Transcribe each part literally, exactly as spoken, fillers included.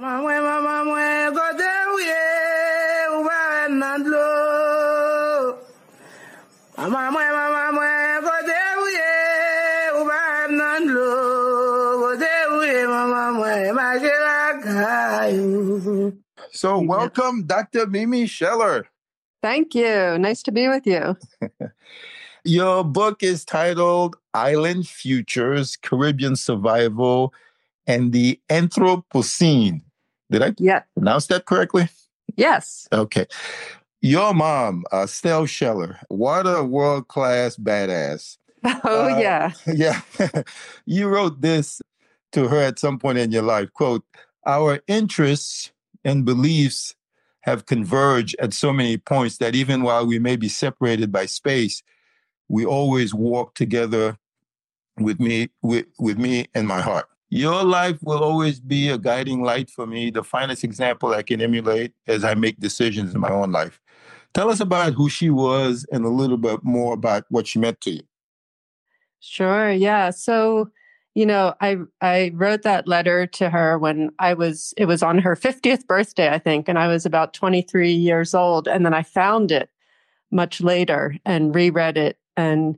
So welcome, Doctor Mimi Sheller. Thank you. Nice to be with you. Your book is titled Island Futures, Caribbean Survival, and the Anthropocene. Did I yeah. pronounce that correctly? Yes. Okay. Your mom, Estelle Scheller, what a world-class badass. Oh, uh, yeah. Yeah. You wrote this to her at some point in your life, quote, "Our interests and beliefs have converged at so many points that even while we may be separated by space, we always walk together with me, with, with me and my heart. Your life will always be a guiding light for me, the finest example I can emulate as I make decisions in my own life." Tell us about who she was and a little bit more about what she meant to you. Sure, yeah. So, you know, I I wrote that letter to her when I was, it was on her fiftieth birthday, I think, and I was about twenty-three years old. And then I found it much later and reread it. And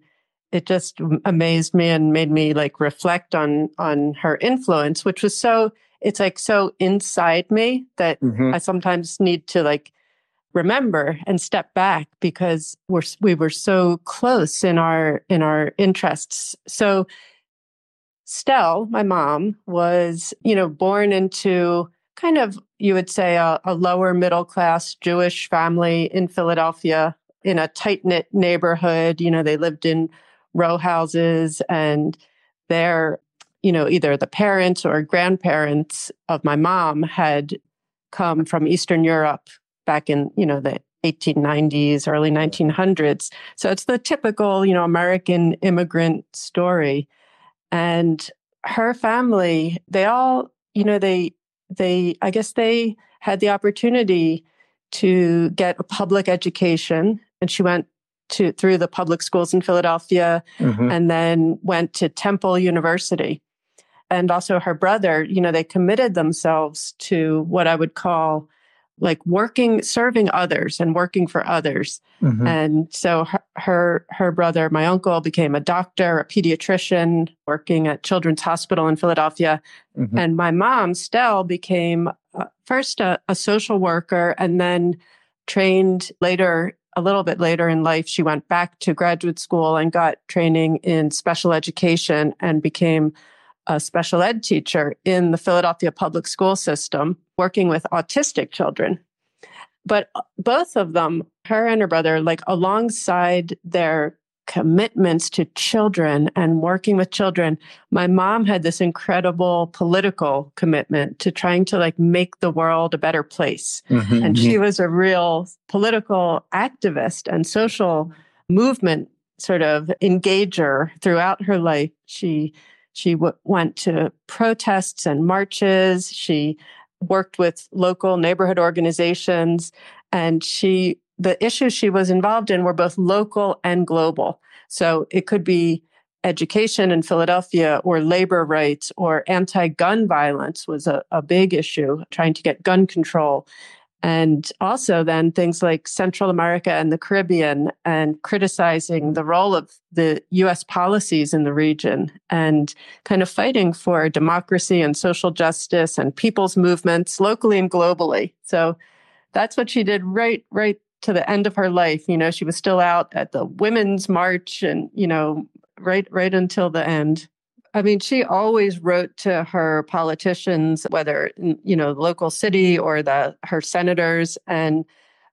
it just amazed me and made me like reflect on on her influence, which was so, it's like so inside me that mm-hmm. I sometimes need to like remember and step back because we're we were so close in our in our interests. So Stell, my mom, was, you know, born into kind of, you would say, a, a lower middle class Jewish family in Philadelphia, in a tight-knit neighborhood. You know, they lived in row houses, and their, you know, either the parents or grandparents of my mom had come from Eastern Europe back in, you know, the eighteen nineties, early nineteen hundreds. So it's the typical, you know, American immigrant story. And her family, they all, you know, they, they, I guess they had the opportunity to get a public education. And she went to through the public schools in Philadelphia mm-hmm. and then went to Temple University. And also her brother, you know, they committed themselves to what I would call like working, serving others and working for others. Mm-hmm. And so her, her, her brother, my uncle, became a doctor, a pediatrician, working at Children's Hospital in Philadelphia. Mm-hmm. And my mom, Stell, became uh, first a, a social worker and then trained later. A little bit later in life, she went back to graduate school and got training in special education and became a special ed teacher in the Philadelphia public school system, working with autistic children. But both of them, her and her brother, like alongside their commitments to children and working with children, my mom had this incredible political commitment to trying to like make the world a better place. Mm-hmm, and mm-hmm. she was a real political activist and social movement sort of engager throughout her life. She she w- went to protests and marches. She worked with local neighborhood organizations, and she the issues she was involved in were both local and global. So it could be education in Philadelphia or labor rights or anti-gun violence was a, a big issue, trying to get gun control. And also then things like Central America and the Caribbean and criticizing the role of the U S policies in the region and kind of fighting for democracy and social justice and people's movements locally and globally. So that's what she did right, right to the end of her life. You know, she was still out at the Women's March and, you know, right, right until the end. I mean, she always wrote to her politicians, whether, you know, the local city or the her senators. And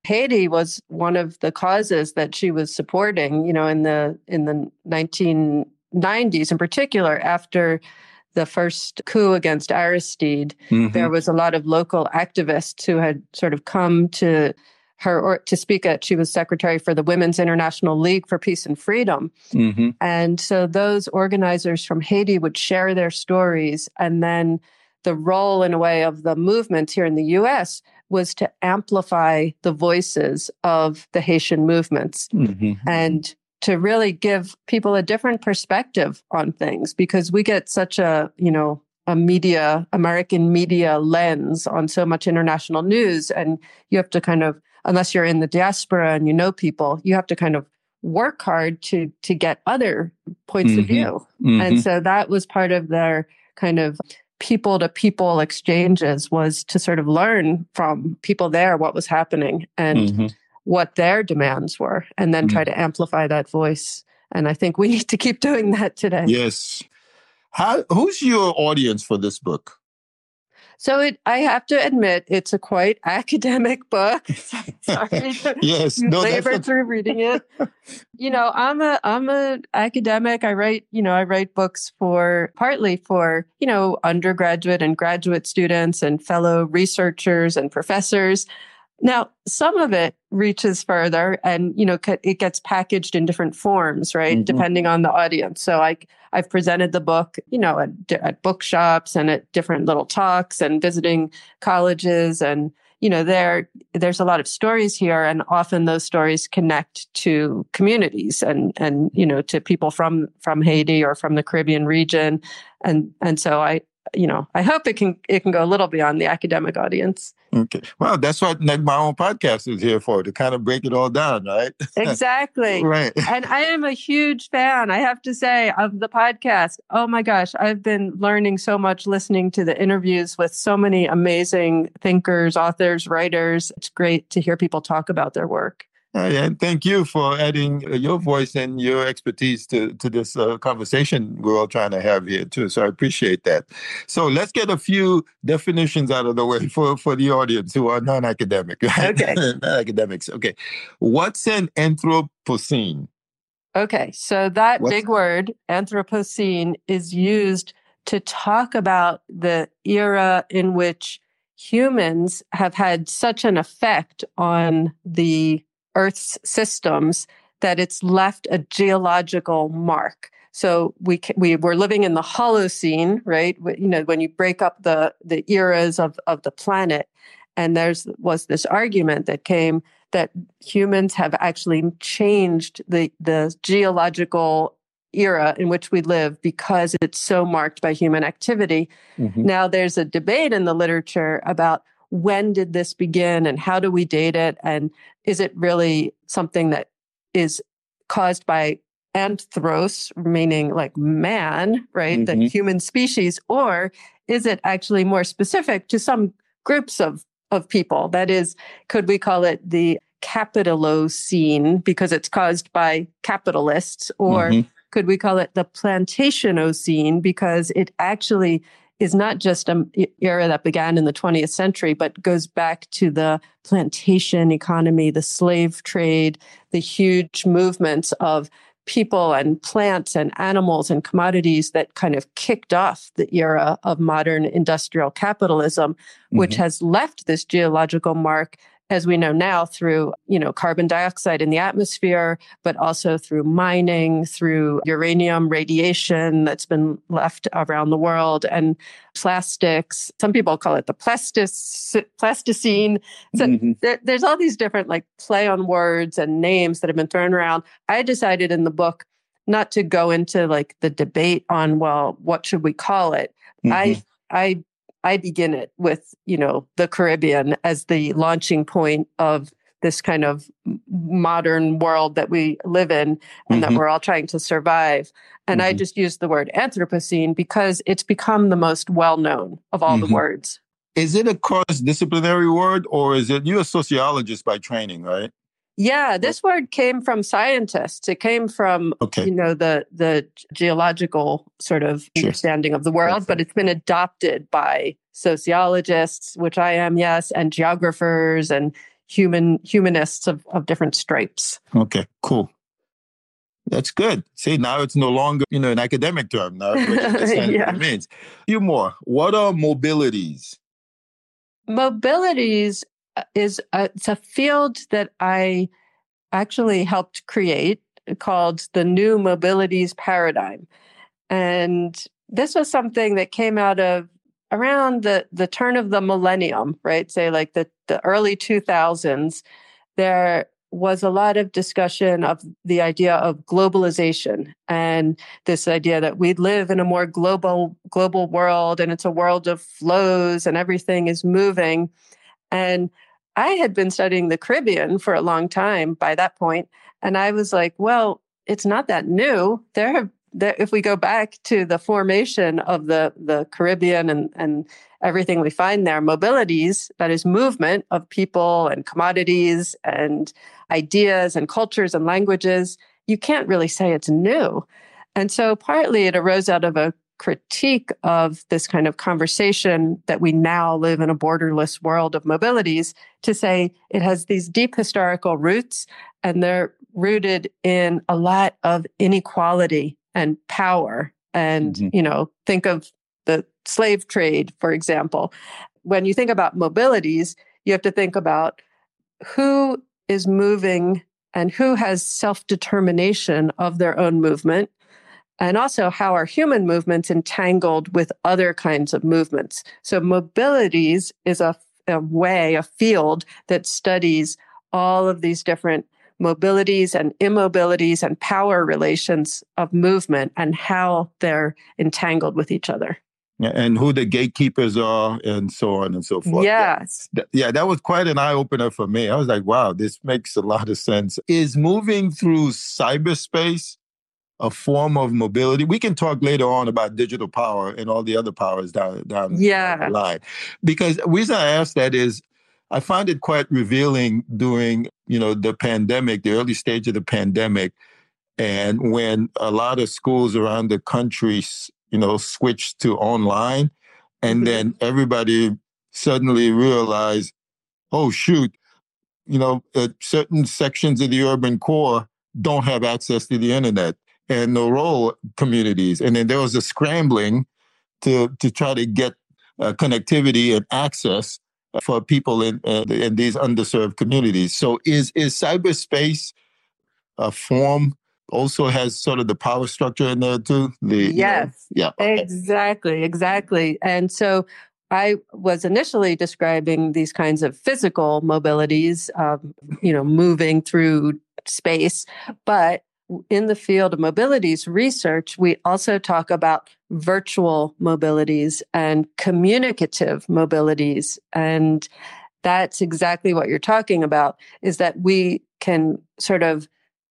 Haiti was one of the causes that she was supporting, you know, in the in the nineteen nineties in particular, after the first coup against Aristide. Mm-hmm. There was a lot of local activists who had sort of come to her or to speak at. She was secretary for the Women's International League for Peace and Freedom. Mm-hmm. And so those organizers from Haiti would share their stories. And then the role, in a way, of the movement here in the U S was to amplify the voices of the Haitian movements mm-hmm. and to really give people a different perspective on things, because we get such a, you know, a media, American media lens on so much international news. And you have to kind of, unless you're in the diaspora and you know people, you have to kind of work hard to to get other points mm-hmm. of view. Mm-hmm. And so that was part of their kind of people to people exchanges, was to sort of learn from people there what was happening and mm-hmm. what their demands were, and then mm-hmm. try to amplify that voice. And I think we need to keep doing that today. Yes. How, who's your audience for this book? So it, I have to admit, it's a quite academic book. Sorry, yes, you no, labored not... through reading it. You know, I'm a I'm a academic. I write, you know, I write books for partly for, you know, undergraduate and graduate students and fellow researchers and professors. Now, some of it reaches further and, you know, it gets packaged in different forms, right, mm-hmm. depending on the audience. So I, I've presented the book, you know, at, at bookshops and at different little talks and visiting colleges. And, you know, there there's a lot of stories here, and often those stories connect to communities and, and you know, to people from, from Haiti or from the Caribbean region. And and so I, you know, I hope it can it can go a little beyond the academic audience. Okay. Well, that's what Neg Mawon Podcast is here for, to kind of break it all down, right? Exactly. Right. And I am a huge fan, I have to say, of the podcast. Oh my gosh, I've been learning so much listening to the interviews with so many amazing thinkers, authors, writers. It's great to hear people talk about their work. Right, and thank you for adding your voice and your expertise to, to this uh, conversation we're all trying to have here, too. So I appreciate that. So let's get a few definitions out of the way for, for the audience who are non-academic. Right? Okay. Non-academics. Okay. What's an Anthropocene? Okay. So that What's... big word, Anthropocene, is used to talk about the era in which humans have had such an effect on the Earth's systems that it's left a geological mark. So we we were living in the Holocene, right? You know, when you break up the the eras of of the planet, and there's was this argument that came that humans have actually changed the the geological era in which we live because it's so marked by human activity. Mm-hmm. Now there's a debate in the literature about when did this begin and how do we date it? And is it really something that is caused by anthropos, meaning like man, right? Mm-hmm. The human species, or is it actually more specific to some groups of, of people? That is, could we call it the Capitalocene because it's caused by capitalists, or mm-hmm. could we call it the Plantationocene because it actually is not just an era that began in the twentieth century, but goes back to the plantation economy, the slave trade, the huge movements of people and plants and animals and commodities that kind of kicked off the era of modern industrial capitalism, mm-hmm. which has left this geological mark, as we know now, through, you know, carbon dioxide in the atmosphere, but also through mining, through uranium radiation that's been left around the world, and plastics. Some people call it the plastic, plasticine. So mm-hmm. there, there's all these different like play on words and names that have been thrown around. I decided in the book not to go into like the debate on, well, what should we call it? Mm-hmm. I, I, I begin it with, you know, the Caribbean as the launching point of this kind of modern world that we live in and mm-hmm. that we're all trying to survive. And mm-hmm. I just use the word Anthropocene because it's become the most well-known of all mm-hmm. the words. Is it a cross-disciplinary word, or is it, you're a sociologist by training, right? Yeah, this word came from scientists. It came from, okay. you know, the the geological sort of sure. understanding of the world, but it's been adopted by sociologists, which I am, yes, and geographers and human humanists of, of different stripes. Okay, cool. That's good. See, now it's no longer, you know, an academic term. Now it's what you understand yeah. what it means. A few more. What are mobilities? Mobilities is a, it's a field that I actually helped create called the New Mobilities Paradigm. And this was something that came out of around the, the turn of the millennium, right? Say like the, the early two thousands, there was a lot of discussion of the idea of globalization and this idea that we live in a more global global world, and it's a world of flows and everything is moving. And I had been studying the Caribbean for a long time by that point, and I was like, well, it's not that new. There have there, if we go back to the formation of the, the Caribbean and, and everything we find there, mobilities, that is movement of people and commodities and ideas and cultures and languages, you can't really say it's new. And so partly it arose out of a critique of this kind of conversation that we now live in a borderless world of mobilities, to say it has these deep historical roots, and they're rooted in a lot of inequality and power. And, mm-hmm. you know, think of the slave trade, for example. When you think about mobilities, you have to think about who is moving and who has self-determination of their own movement. And also, how are human movements entangled with other kinds of movements? So mobilities is a, a way, a field that studies all of these different mobilities and immobilities and power relations of movement and how they're entangled with each other. Yeah, and who the gatekeepers are and so on and so forth. Yes. Yeah, yeah, that was quite an eye-opener for me. I was like, wow, this makes a lot of sense. Is moving through cyberspace a form of mobility? We can talk later on about digital power and all the other powers down, down, yeah. down the line. Because the reason I asked that is I find it quite revealing during, you know, the pandemic, the early stage of the pandemic, and when a lot of schools around the country, you know, switched to online, and mm-hmm. then everybody suddenly realized, oh, shoot, you know, uh, certain sections of the urban core don't have access to the internet, and the rural communities. And then there was a scrambling to to try to get uh, connectivity and access for people in, uh, in these underserved communities. So is is cyberspace a form also has sort of the power structure in there too? The, yes, you know, yeah, okay. exactly, exactly. And so I was initially describing these kinds of physical mobilities, um, you know, moving through space, but in the field of mobilities research, we also talk about virtual mobilities and communicative mobilities. And that's exactly what you're talking about, is that we can sort of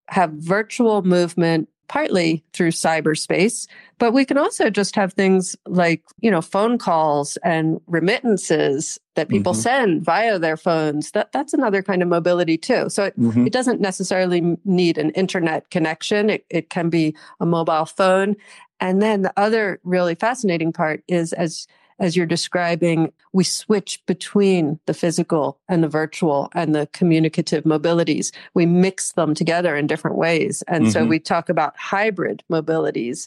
have virtual movement partly through cyberspace, but we can also just have things like, you know, phone calls and remittances that people mm-hmm. send via their phones. That that's another kind of mobility too. So it, mm-hmm. it doesn't necessarily need an internet connection. It it can be a mobile phone. And then the other really fascinating part is, as as you're describing, we switch between the physical and the virtual and the communicative mobilities. We mix them together in different ways. And mm-hmm. so we talk about hybrid mobilities.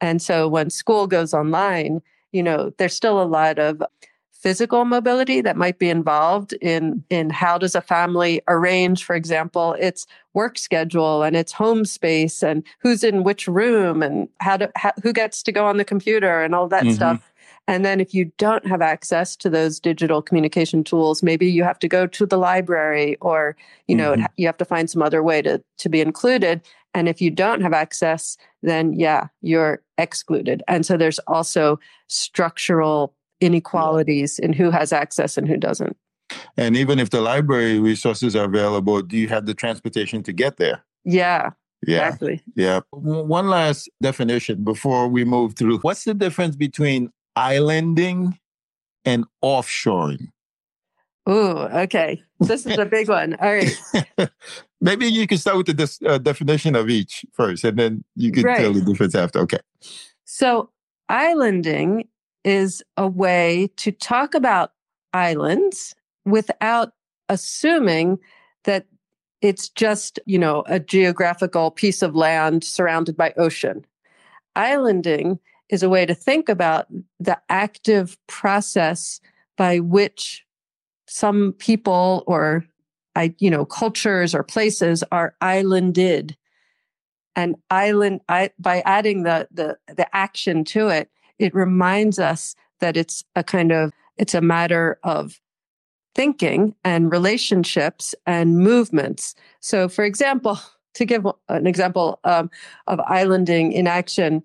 And so when school goes online, you know, there's still a lot of physical mobility that might be involved in, in how does a family arrange, for example, its work schedule and its home space and who's in which room and how to, how, who gets to go on the computer and all that mm-hmm. stuff. And then if you don't have access to those digital communication tools, maybe you have to go to the library, or, you know, mm-hmm. you have to find some other way to, to be included. And if you don't have access, then yeah, you're excluded. And so there's also structural inequalities in who has access and who doesn't. And even if the library resources are available, do you have the transportation to get there? Yeah. Yeah, exactly. Yeah. One last definition before we move through. What's the difference between islanding and offshoring? Oh, okay. This is a big one. All right. Maybe you can start with the dis- uh, definition of each first, and then you can right. tell the difference after. Okay. So islanding is a way to talk about islands without assuming that it's just, you know, a geographical piece of land surrounded by ocean. Islanding is a way to think about the active process by which some people or, you know, cultures or places are islanded. And island, I, by adding the, the the action to it, it reminds us that it's a kind of, it's a matter of thinking and relationships and movements. So, for example, to give an example um, of islanding in action,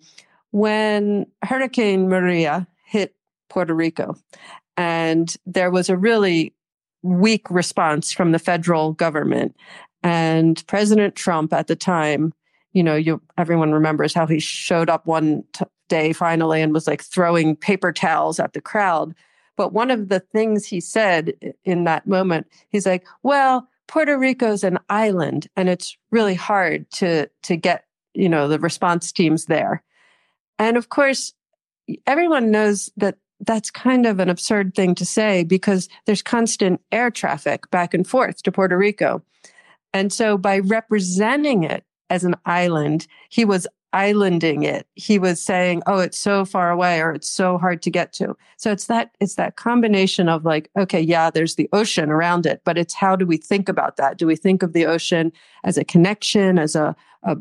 when Hurricane Maria hit Puerto Rico, and there was a really weak response from the federal government, and President Trump at the time, you know, you, everyone remembers how he showed up one t- day finally and was like throwing paper towels at the crowd. But one of the things he said in that moment, he's like, well, Puerto Rico's an island and it's really hard to, to get, you know, the response teams there. And of course, everyone knows that that's kind of an absurd thing to say because there's constant air traffic back and forth to Puerto Rico. And so by representing it as an island, he was islanding it. He was saying, oh, it's so far away or it's so hard to get to. So it's that it's that combination of like, okay, yeah, there's the ocean around it, but it's how do we think about that? Do we think of the ocean as a connection, as a, a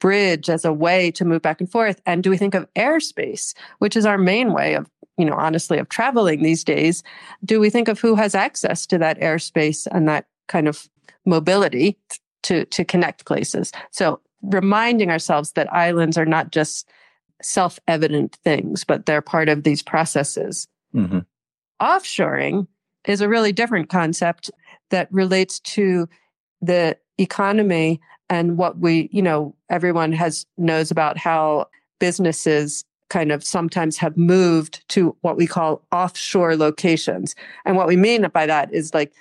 bridge, as a way to move back and forth? And do we think of airspace, which is our main way of, you know, honestly, of traveling these days? Do we think of who has access to that airspace and that kind of mobility to, to connect places? So reminding ourselves that islands are not just self-evident things, but they're part of these processes. Mm-hmm. Offshoring is a really different concept that relates to the economy and what we, you know, everyone has knows about how businesses kind of sometimes have moved to what we call offshore locations. And what we mean by that is like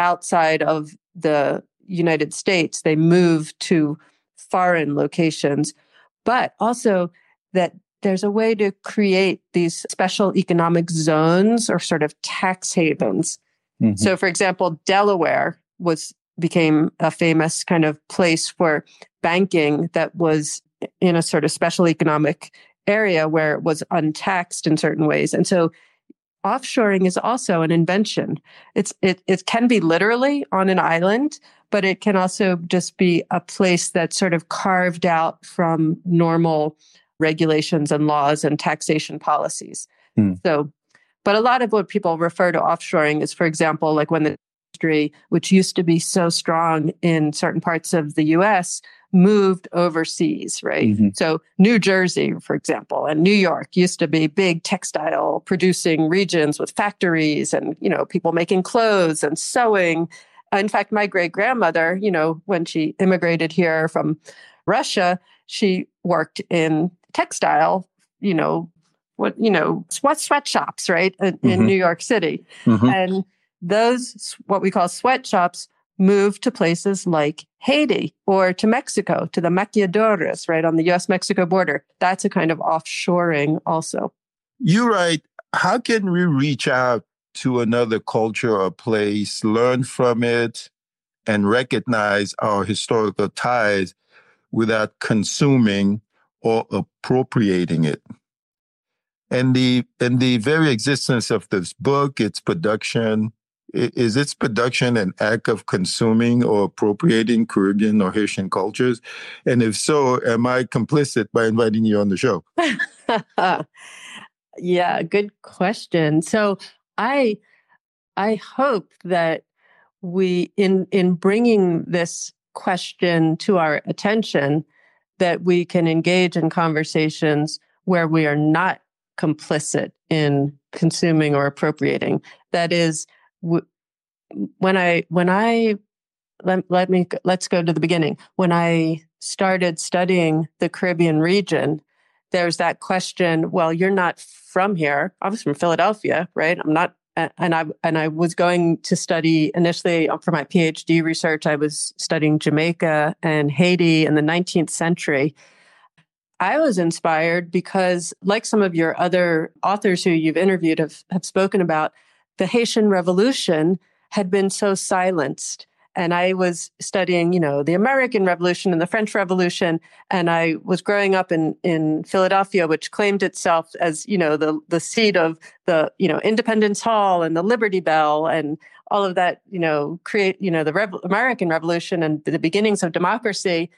outside of the United States, they move to foreign locations, but also that there's a way to create these special economic zones or sort of tax havens. Mm-hmm. So for example, Delaware was became a famous kind of place for banking that was in a sort of special economic area where it was untaxed in certain ways. And so offshoring is also an invention. It's it it can be literally on an island, but it can also just be a place that's sort of carved out from normal regulations and laws and taxation policies. Mm. So, but a lot of what people refer to offshoring is, for example, like when the industry, which used to be so strong in certain parts of the U S, moved overseas, right? Mm-hmm. So New Jersey, for example, and New York used to be big textile producing regions with factories and, you know, people making clothes and sewing. In fact, my great grandmother, you know, when she immigrated here from Russia, she worked in textile, you know, what, you know, sweat sweatshops, right? In, mm-hmm. in New York City. Mm-hmm. And those, what we call sweatshops, moved to places like Haiti or to Mexico, to the maquiladoras, right, on the U S Mexico border. That's a kind of offshoring also. You're right. How can we reach out to another culture or place, learn from it, and recognize our historical ties without consuming or appropriating it? And the and the very existence of this book, its production, is its production an act of consuming or appropriating Caribbean or Haitian cultures? And if so, am I complicit by inviting you on the show? Yeah, good question. So I I hope that we, in in bringing this question to our attention, that we can engage in conversations where we are not complicit in consuming or appropriating. That is, when I, when I, let, let me, let's go to the beginning. When I started studying the Caribbean region, there's that question, well, you're not from here. I was from Philadelphia, right? I'm not, and I, and I was going to study initially for my PhD research, I was studying Jamaica and Haiti in the nineteenth century. I was inspired because, like some of your other authors who you've interviewed have, have spoken about, the Haitian Revolution had been so silenced. And I was studying, you know, the American Revolution and the French Revolution. And I was growing up in, in Philadelphia, which claimed itself as, you know, the, the seat of the, you know, Independence Hall and the Liberty Bell and all of that, you know, create, you know, the Revo- American Revolution and the beginnings of democracy.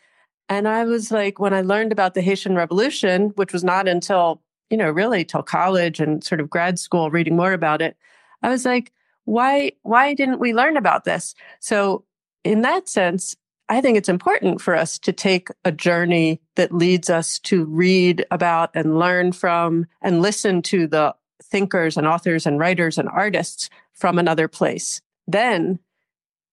And I was like, when I learned about the Haitian Revolution, which was not until, you know, really till college and sort of grad school, reading more about it, I was like, why why didn't we learn about this? So in that sense, I think it's important for us to take a journey that leads us to read about and learn from and listen to the thinkers and authors and writers and artists from another place. Then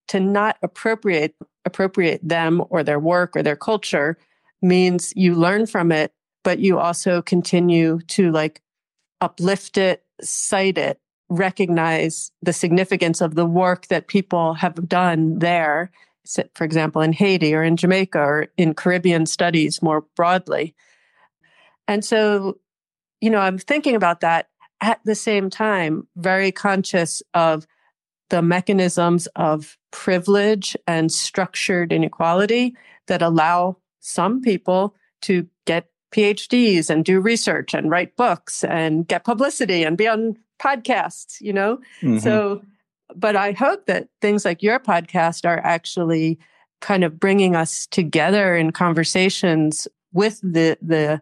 to not appropriate appropriate them or their work or their culture means you learn from it, but you also continue to like uplift it, cite it, recognize the significance of the work that people have done there, for example, in Haiti or in Jamaica or in Caribbean studies more broadly. And so, you know, I'm thinking about that at the same time, very conscious of the mechanisms of privilege and structured inequality that allow some people to get P H Ds and do research and write books and get publicity and be on podcasts, you know? Mm-hmm. So, but I hope that things like your podcast are actually kind of bringing us together in conversations with the the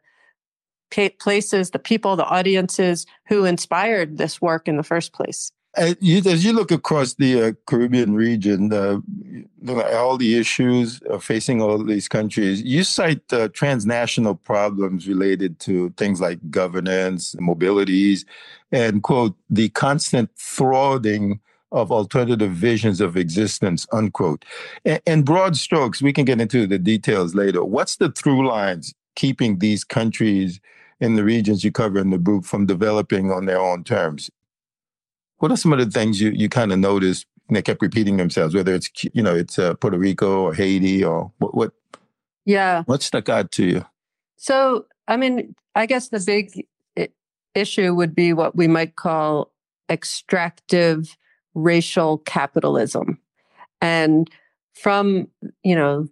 places, the people, the audiences who inspired this work in the first place. As you, as you look across the uh, Caribbean region, uh, all the issues facing all these countries, you cite uh, transnational problems related to things like governance, mobilities, and, quote, the constant throttling of alternative visions of existence, unquote. And, and broad strokes, we can get into the details later. What's the through lines keeping these countries in the regions you cover in the book from developing on their own terms? What are some of the things you, you kind of noticed and they kept repeating themselves, whether it's, you know, it's uh, Puerto Rico or Haiti or what, what? Yeah. What stuck out to you? So, I mean, I guess the big I- issue would be what we might call extractive racial capitalism. And from, you know,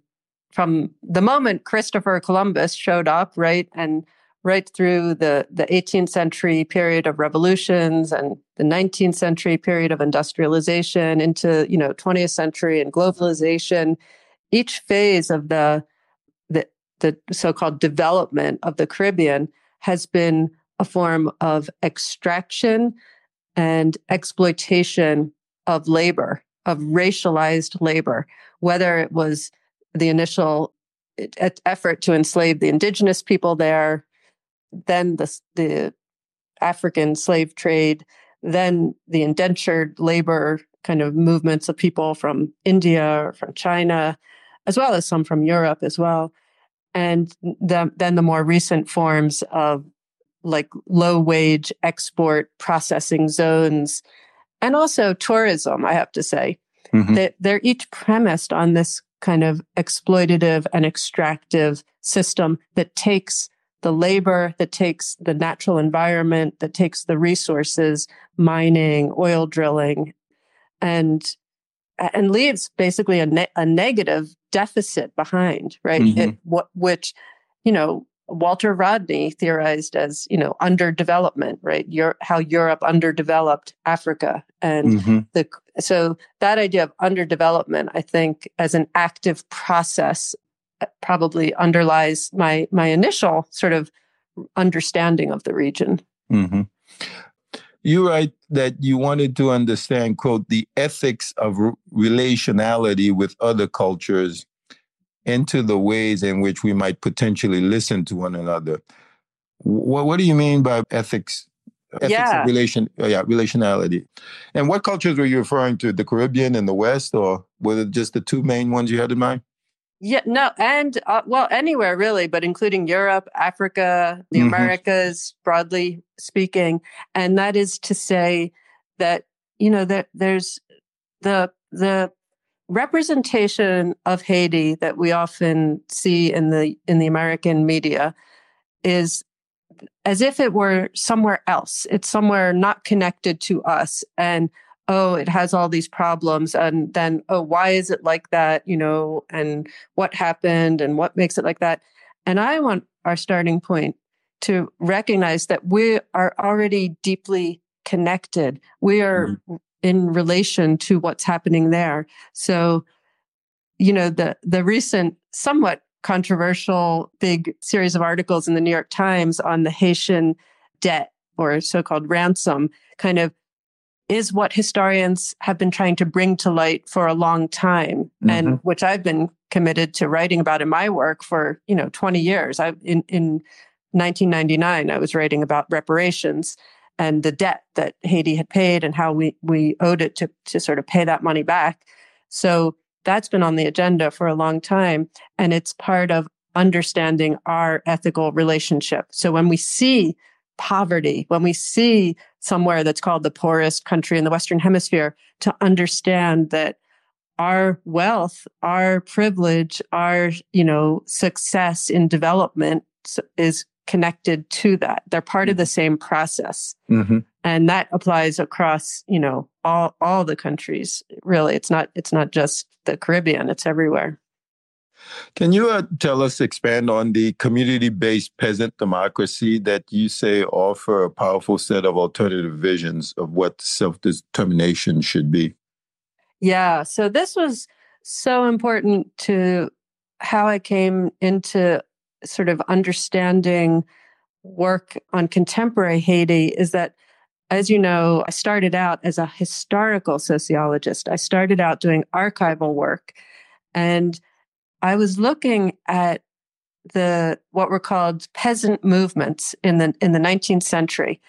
from the moment Christopher Columbus showed up, right, and right through the, the eighteenth century period of revolutions and the nineteenth century period of industrialization into, you know, twentieth century and globalization, each phase of the, the, the so-called development of the Caribbean has been a form of extraction and exploitation of labor, of racialized labor, whether it was the initial effort to enslave the indigenous people there, then the, the African slave trade, then the indentured labor kind of movements of people from India or from China, as well as some from Europe as well. And the, then the more recent forms of like low-wage export processing zones, and also tourism, I have to say. Mm-hmm. They, they're each premised on this kind of exploitative and extractive system that takes the labor, that takes the natural environment, that takes the resources, mining, oil drilling, and and leaves basically a, ne- a negative deficit behind, right? Mm-hmm. It, what, which, you know, Walter Rodney theorized as, you know, underdevelopment, right? Your, how Europe underdeveloped Africa. And mm-hmm. the so that idea of underdevelopment, I think, as an active process probably underlies my my initial sort of understanding of the region. Mm-hmm. You write that you wanted to understand, quote, the ethics of r- relationality with other cultures into the ways in which we might potentially listen to one another. What, what do you mean by ethics? Ethics yeah. of relation, yeah, relationality. And what cultures were you referring to? The Caribbean and the West, or were it just the two main ones you had in mind? Yeah, no, and uh, well, anywhere really, but including Europe, Africa, the mm-hmm. Americas, broadly speaking. And that is to say that, you know, that there's the the representation of Haiti that we often see in the in the American media is as if it were somewhere else. It's somewhere not connected to us, and oh, it has all these problems, and then oh, why is it like that? You know, and what happened, and what makes it like that? And I want our starting point to recognize that we are already deeply connected. We are. Mm-hmm. in relation to what's happening there. So, you know, the the recent, somewhat controversial, big series of articles in the New York Times on the Haitian debt or so-called ransom kind of is what historians have been trying to bring to light for a long time, mm-hmm. and which I've been committed to writing about in my work for, you know, twenty years. I, in, in nineteen ninety-nine, I was writing about reparations and the debt that Haiti had paid and how we, we owed it to, to sort of pay that money back. So that's been on the agenda for a long time. And it's part of understanding our ethical relationship. So when we see poverty, when we see somewhere that's called the poorest country in the Western Hemisphere, to understand that our wealth, our privilege, our, you know, success in development is connected to that. They're part of the same process. Mm-hmm. And that applies across, you know, all, all the countries, really. It's not, it's not just the Caribbean, it's everywhere. Can you uh, tell us, expand on the community-based peasant democracy that you say offer a powerful set of alternative visions of what self-determination should be? Yeah, so this was so important to how I came into sort of understanding work on contemporary Haiti, is that, as you know, I started out as a historical sociologist. I started out doing archival work, and I was looking at the what were called peasant movements in the in the nineteenth century.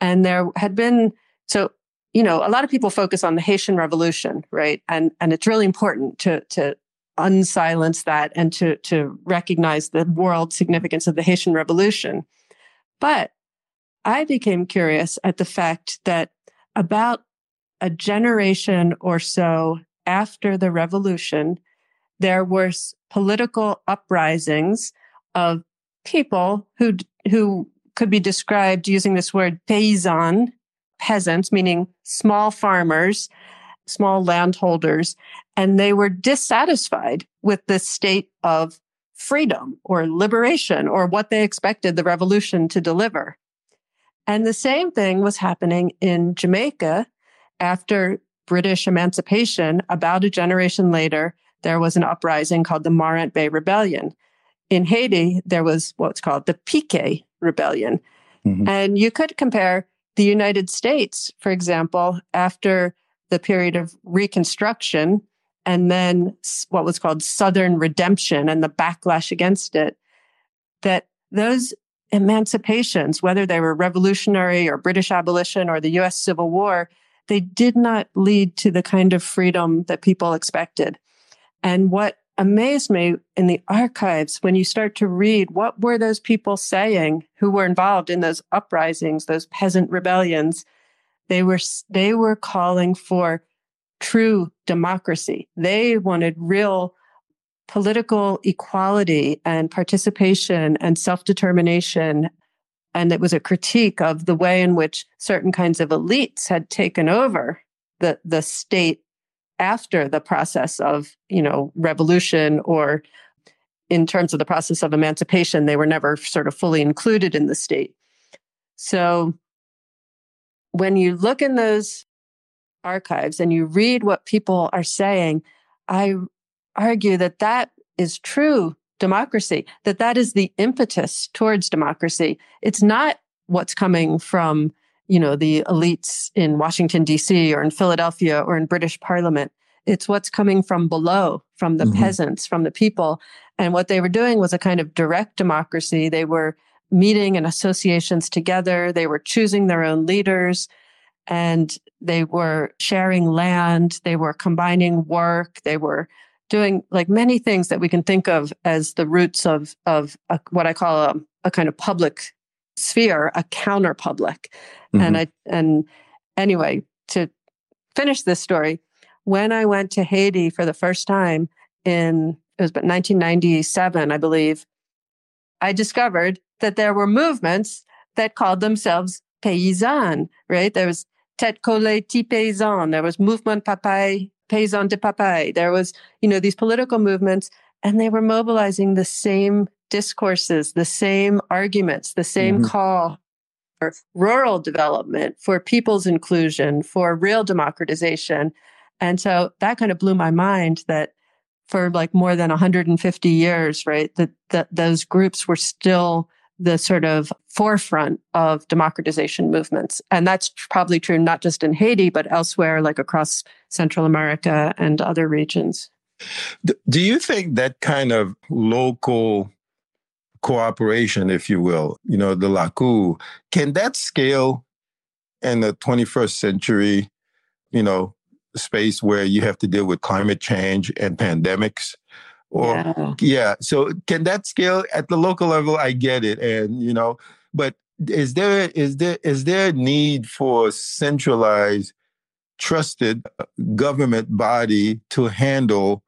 And there had been, so, you know, a lot of people focus on the Haitian Revolution, right? And and it's really important to to unsilence that and to to recognize the world significance of the Haitian Revolution. But I became curious at the fact that about a generation or so after the revolution, there were political uprisings of people who who could be described using this word paysan, peasants, meaning small farmers, small landholders, and they were dissatisfied with the state of freedom or liberation or what they expected the revolution to deliver. And the same thing was happening in Jamaica after British emancipation. About a generation later, there was an uprising called the Morant Bay Rebellion. In Haiti, there was what's called the Piquet Rebellion. Mm-hmm. And you could compare the United States, for example, after the period of Reconstruction and then what was called Southern Redemption and the backlash against it, that those emancipations, whether they were revolutionary or British abolition or the U S Civil War, they did not lead to the kind of freedom that people expected. And what amazed me in the archives, when you start to read what were those people saying who were involved in those uprisings, those peasant rebellions, they were they were calling for true democracy. They wanted real political equality and participation and self-determination. And it was a critique of the way in which certain kinds of elites had taken over the, the state after the process of, you know, revolution, or in terms of the process of emancipation, they were never sort of fully included in the state. So when you look in those archives and you read what people are saying, I argue that that is true democracy, that that is the impetus towards democracy. It's not what's coming from, you know, the elites in Washington, D C, or in Philadelphia, or in British Parliament. It's what's coming from below, from the mm-hmm. peasants, from the people. And what they were doing was a kind of direct democracy. They were meeting in associations together. They were choosing their own leaders, and they were sharing land. They were combining work. They were doing like many things that we can think of as the roots of, of a, what I call a, a kind of public sphere, a counter public. Mm-hmm. And I, and anyway, to finish this story, when I went to Haiti for the first time in, it was about nineteen ninety-seven, I believe, I discovered that there were movements that called themselves paysan, right? There was Tèt Kolé Ti Paysan, there was Mouvement Papay, Paysan de Papay, there was, you know, these political movements, and they were mobilizing the same discourses, the same arguments, the same mm-hmm. call for rural development, for people's inclusion, for real democratization. And so that kind of blew my mind, that for like more than one hundred fifty years, right, that, that those groups were still the sort of forefront of democratization movements. And that's probably true not just in Haiti, but elsewhere, like across Central America and other regions. Do you think that kind of local cooperation, if you will, you know, the LACU, can that scale in the twenty-first century, you know, space where you have to deal with climate change and pandemics? Or yeah. yeah, so can that scale at the local level? I get it, and you know, but is there is there is there a need for centralized, trusted government body to handle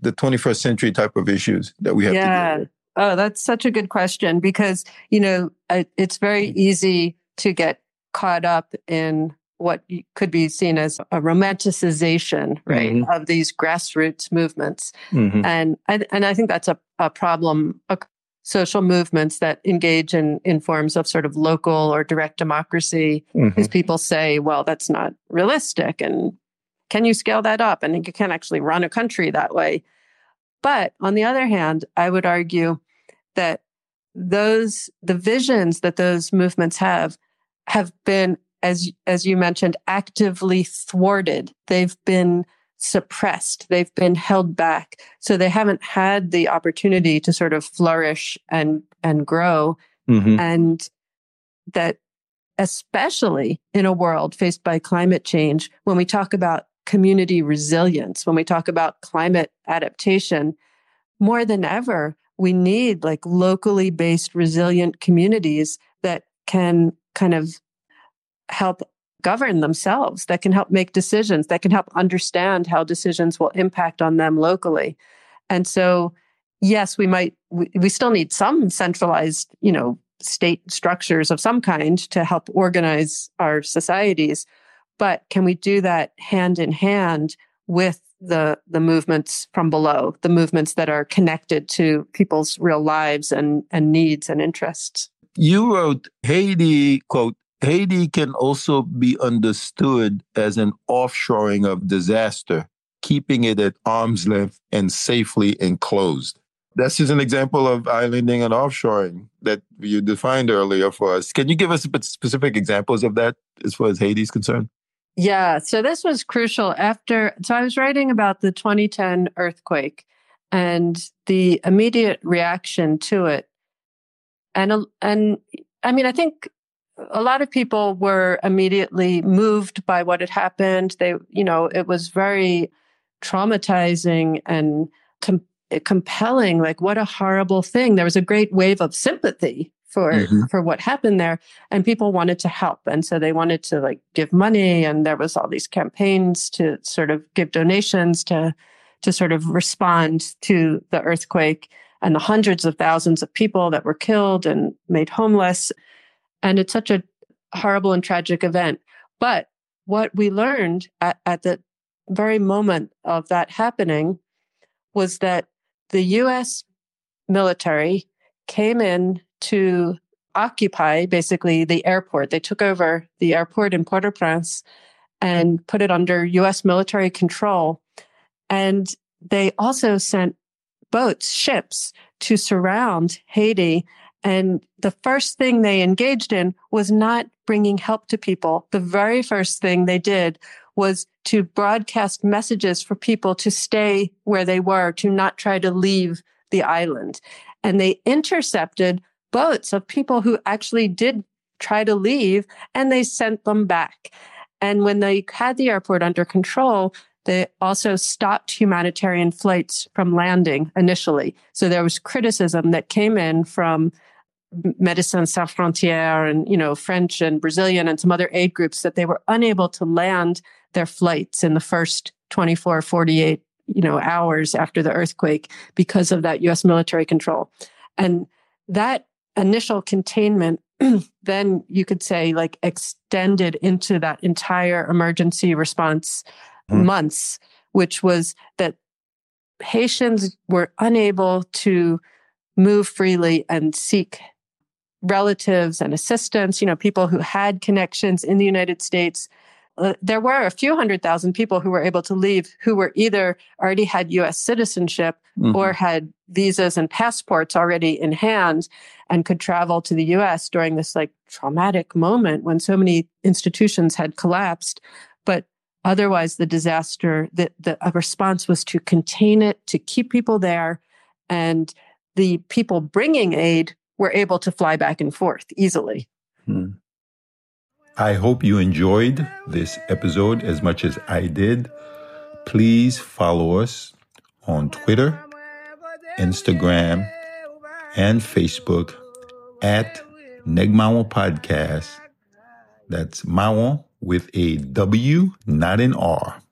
the twenty-first century type of issues that we have? Yeah. To deal with? Oh, that's such a good question because you know it's very easy to get caught up in what could be seen as a romanticization, right, mm-hmm. of these grassroots movements. Mm-hmm. And, and and I think that's a, a problem, a, social movements that engage in, in forms of sort of local or direct democracy, mm-hmm. is people say, well, that's not realistic. And can you scale that up? And you can't actually run a country that way. But on the other hand, I would argue that those the visions that those movements have have been, as as you mentioned, actively thwarted. They've been suppressed. They've been held back. So they haven't had the opportunity to sort of flourish and, and grow. Mm-hmm. And that especially in a world faced by climate change, when we talk about community resilience, when we talk about climate adaptation, more than ever, we need like locally based resilient communities that can kind of help govern themselves, that can help make decisions, that can help understand how decisions will impact on them locally. And so, yes, we might, we, we still need some centralized, you know, state structures of some kind to help organize our societies. But can we do that hand in hand with the, the movements from below, the movements that are connected to people's real lives and, and needs and interests? You wrote Haiti, quote, Haiti can also be understood as an offshoring of disaster, keeping it at arm's length and safely enclosed. That's just an example of islanding and offshoring that you defined earlier for us. Can you give us specific examples of that as far as Haiti is concerned? Yeah, so this was crucial after, so I was writing about the twenty ten earthquake and the immediate reaction to it. And, and I mean, I think a lot of people were immediately moved by what had happened. They, you know, it was very traumatizing and com- compelling. Like, what a horrible thing. There was a great wave of sympathy for, mm-hmm. for what happened there. And people wanted to help. And so they wanted to like give money. And there was all these campaigns to sort of give donations to, to sort of respond to the earthquake and the hundreds of thousands of people that were killed and made homeless. And it's such a horrible and tragic event. But what we learned at, at the very moment of that happening was that the U S military came in to occupy basically the airport. They took over the airport in Port-au-Prince and put it under U S military control. And they also sent boats, ships, to surround Haiti. And the first thing they engaged in was not bringing help to people. The very first thing they did was to broadcast messages for people to stay where they were, to not try to leave the island. And they intercepted boats of people who actually did try to leave, and they sent them back. And when they had the airport under control, they also stopped humanitarian flights from landing initially. So there was criticism that came in from Médecins Sans Frontières and, you know, French and Brazilian and some other aid groups that they were unable to land their flights in the first twenty-four, forty-eight, you know, hours after the earthquake because of that U S military control. And that initial containment then, you could say, like extended into that entire emergency response mm-hmm. months, which was that Haitians were unable to move freely and seek relatives and assistance, you know, people who had connections in the United States uh, there were a few hundred thousand people who were able to leave who were either already had U S citizenship mm-hmm. or had visas and passports already in hand and could travel to the U S during this like traumatic moment when so many institutions had collapsed. But otherwise, the disaster, the, the a response was to contain it, to keep people there. And the people bringing aid were able to fly back and forth easily. Hmm. I hope you enjoyed this episode as much as I did. Please follow us on Twitter, Instagram, and Facebook at Neg Mawon Podcast. That's Mawon with a W, not an R.